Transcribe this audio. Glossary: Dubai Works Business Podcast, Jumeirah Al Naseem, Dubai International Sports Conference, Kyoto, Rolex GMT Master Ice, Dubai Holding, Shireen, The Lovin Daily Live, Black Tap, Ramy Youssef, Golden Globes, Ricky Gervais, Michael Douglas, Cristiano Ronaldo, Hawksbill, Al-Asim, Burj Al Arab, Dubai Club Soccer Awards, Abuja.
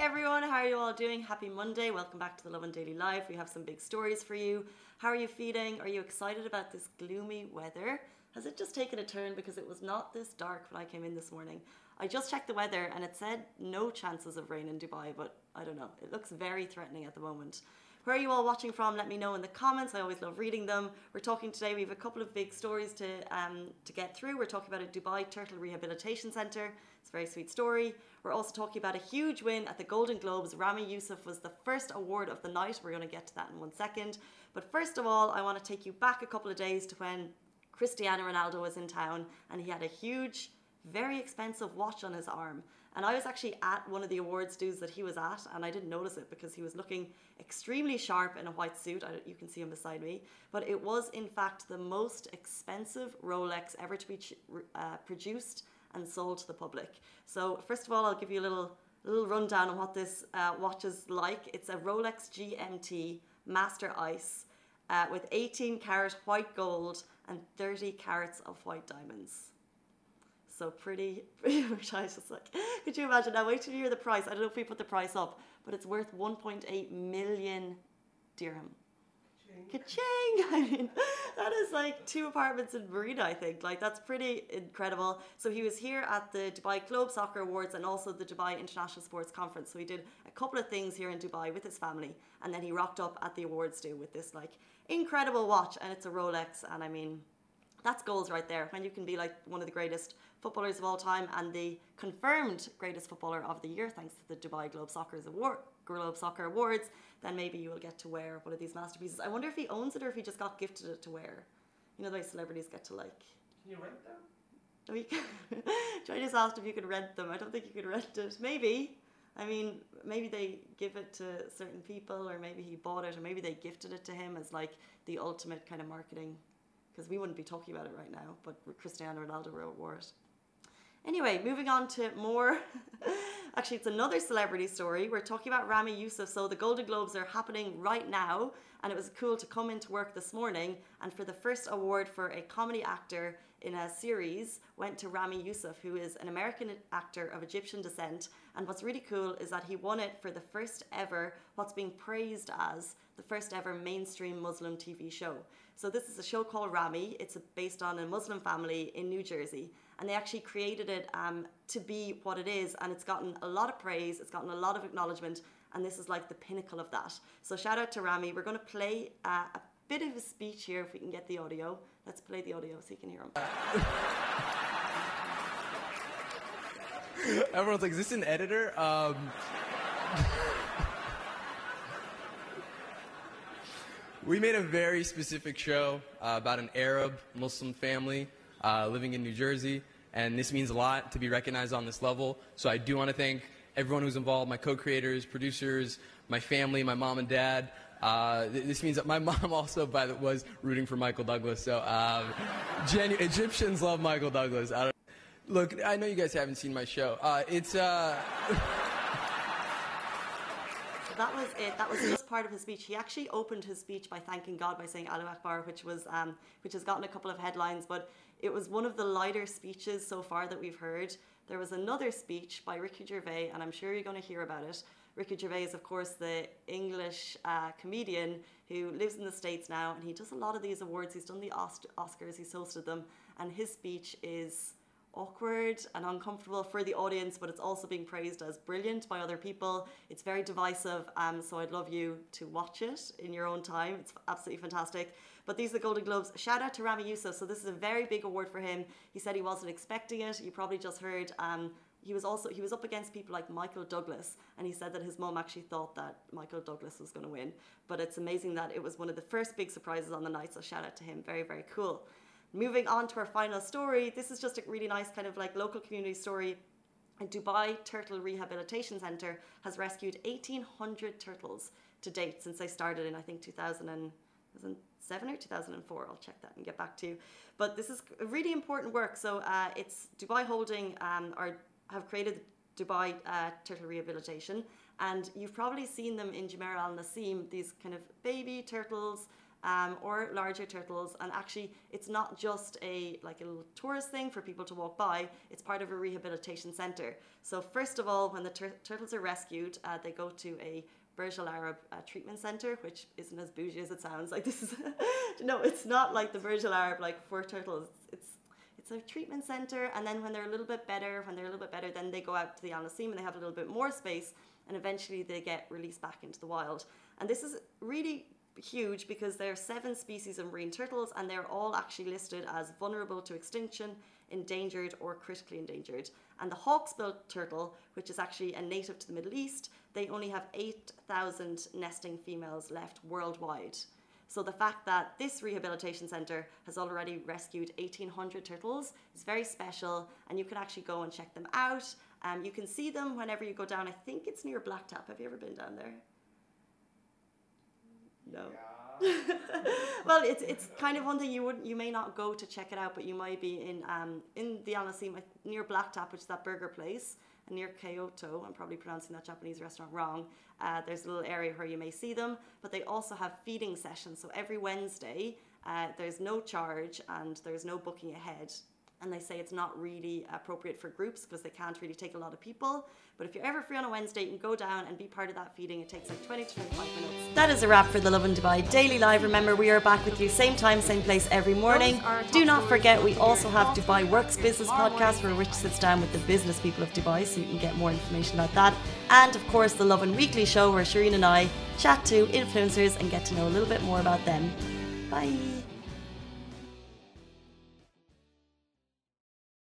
everyone, how are you all doing? Happy Monday, welcome back to the Lovin Daily Live. We have some big stories for you. How are you feeling? Are you excited about this gloomy weather? Has it just taken a turn? Because it was not this dark when I came in this morning. I just checked the weather and it said no chances of rain in Dubai, but I don't know, it looks very threatening at the moment. Where are you all watching from? Let me know in the comments. I always love reading them. We're talking today, we have a couple of big stories to get through. We're talking about a Dubai Turtle Rehabilitation Centre. It's a very sweet story. We're also talking about a huge win at the Golden Globes. Ramy Youssef was the first award of the night. We're going to get to that in one second. But first of all, I want to take you back a couple of days to when Cristiano Ronaldo was in town and he had a huge, very expensive watch on his arm. And I was actually at one of the awards dues that he was at, and I didn't notice it because he was looking extremely sharp in a white suit. You can see him beside me. But it was, in fact, the most expensive Rolex ever to be produced and sold to the public. So first of all, I'll give you a little rundown on what this watch is like. It's a Rolex GMT Master Ice with 18 karat white gold and 30 carats of white diamonds. So pretty much. I was just like, could you imagine? Now wait till you hear the price. I don't know if we put the price up, but it's worth 1.8 million dirham. Ka-ching! I mean, that is like two apartments in Marina, I think. Like, that's pretty incredible. So he was here at the Dubai Club Soccer Awards and also the Dubai International Sports Conference. So he did a couple of things here in Dubai with his family, and then he rocked up at the awards do with this like incredible watch, and it's a Rolex, and I mean, that's goals right there. When you can be like one of the greatest footballers of all time and the confirmed greatest footballer of the year thanks to the Dubai Globe Soccer Awards, then maybe you will get to wear one of these masterpieces. I wonder if he owns it or if he just got gifted it to wear. You know the way celebrities get to like... Can you rent them? I mean, I just asked if you could rent them. I don't think you could rent it. Maybe. I mean, maybe they give it to certain people, or maybe he bought it, or maybe they gifted it to him as like the ultimate kind of marketing... because we wouldn't be talking about it right now, but Cristiano Ronaldo wore it. Anyway, moving on to more. Actually, it's another celebrity story. We're talking about Ramy Youssef. So the Golden Globes are happening right now, and it was cool to come into work this morning, and for the first award for a comedy actor in a series went to Ramy Youssef, who is an American actor of Egyptian descent. And what's really cool is that he won it for the first ever, what's being praised as the first ever mainstream Muslim TV show. So this is a show called Ramy. It's based on a Muslim family in New Jersey, and they actually created it to be what it is, and it's gotten a lot of praise, it's gotten a lot of acknowledgement, and this is like the pinnacle of that. So shout out to Ramy. We're going to play a bit of a speech here if we can get the audio. Let's play the audio so you can hear him. Everyone's like, is this an editor? We made a very specific show about an Arab Muslim family living in New Jersey, and this means a lot to be recognized on this level. So I do want to thank everyone who's involved, my co-creators, producers, my family, my mom and dad. This means that my mom also was rooting for Michael Douglas, so Egyptians love Michael Douglas. Look, I know you guys haven't seen my show. So that was it. That was just part of his speech. He actually opened his speech by thanking God by saying Allahu Akbar, which has gotten a couple of headlines, but it was one of the lighter speeches so far that we've heard. There was another speech by Ricky Gervais, and I'm sure you're going to hear about it. Ricky Gervais is, of course, the English comedian who lives in the States now, and he does a lot of these awards. He's done the Oscars, he's hosted them, and his speech is awkward and uncomfortable for the audience, but it's also being praised as brilliant by other people. It's very divisive, so I'd love you to watch it in your own time. It's absolutely fantastic. But these are the Golden Globes. Shout out to Ramy Youssef. So this is a very big award for him. He said he wasn't expecting it. You probably just heard... He was up against people like Michael Douglas, and he said that his mom actually thought that Michael Douglas was going to win. But it's amazing that it was one of the first big surprises on the night, so shout out to him. Very, very cool. Moving on to our final story. This is just a really nice kind of like local community story. A Dubai Turtle Rehabilitation Centre has rescued 1,800 turtles to date since they started in, I think, 2007 or 2004, I'll check that and get back to you. But this is really important work. So it's Dubai Holding have created Dubai Turtle Rehabilitation, and you've probably seen them in Jumeirah Al Naseem, these kind of baby turtles or larger turtles. And actually, it's not just a little tourist thing for people to walk by. It's part of a rehabilitation centre. So first of all, when the turtles are rescued, they go to a Burj Al Arab treatment centre, which isn't as bougie as it sounds. Like this is, no, it's not like the Burj Al Arab like for turtles. It's a treatment centre, and then when they're a little bit better, then they go out to the Al-Asim and they have a little bit more space, and eventually they get released back into the wild. And this is really huge because there are 7 species of marine turtles, and they're all actually listed as vulnerable to extinction, endangered, or critically endangered. And the Hawksbill turtle, which is actually a native to the Middle East, they only have 8,000 nesting females left worldwide. So the fact that this rehabilitation centre has already rescued 1,800 turtles is very special, and you can actually go and check them out. You can see them whenever you go down. I think it's near Black Tap. Have you ever been down there? No. Yeah. Well, it's kind of one thing you may not go to check it out, but you might be in the Al-Asim near Black Tap, which is that burger place, and near Kyoto. I'm probably pronouncing that Japanese restaurant wrong. There's a little area where you may see them, but they also have feeding sessions. So every Wednesday, there's no charge and there's no booking ahead. And they say it's not really appropriate for groups because they can't really take a lot of people. But if you're ever free on a Wednesday, you can go down and be part of that feeding. It takes like 20 to 25 minutes. That is a wrap for the Love in Dubai Daily Live. Remember, we are back with you same time, same place every morning. Do not forget, we also have Dubai Works Business Podcast, where Rich sits down with the business people of Dubai, so you can get more information about that. And of course, the Lovin Weekly Show, where Shireen and I chat to influencers and get to know a little bit more about them. Bye.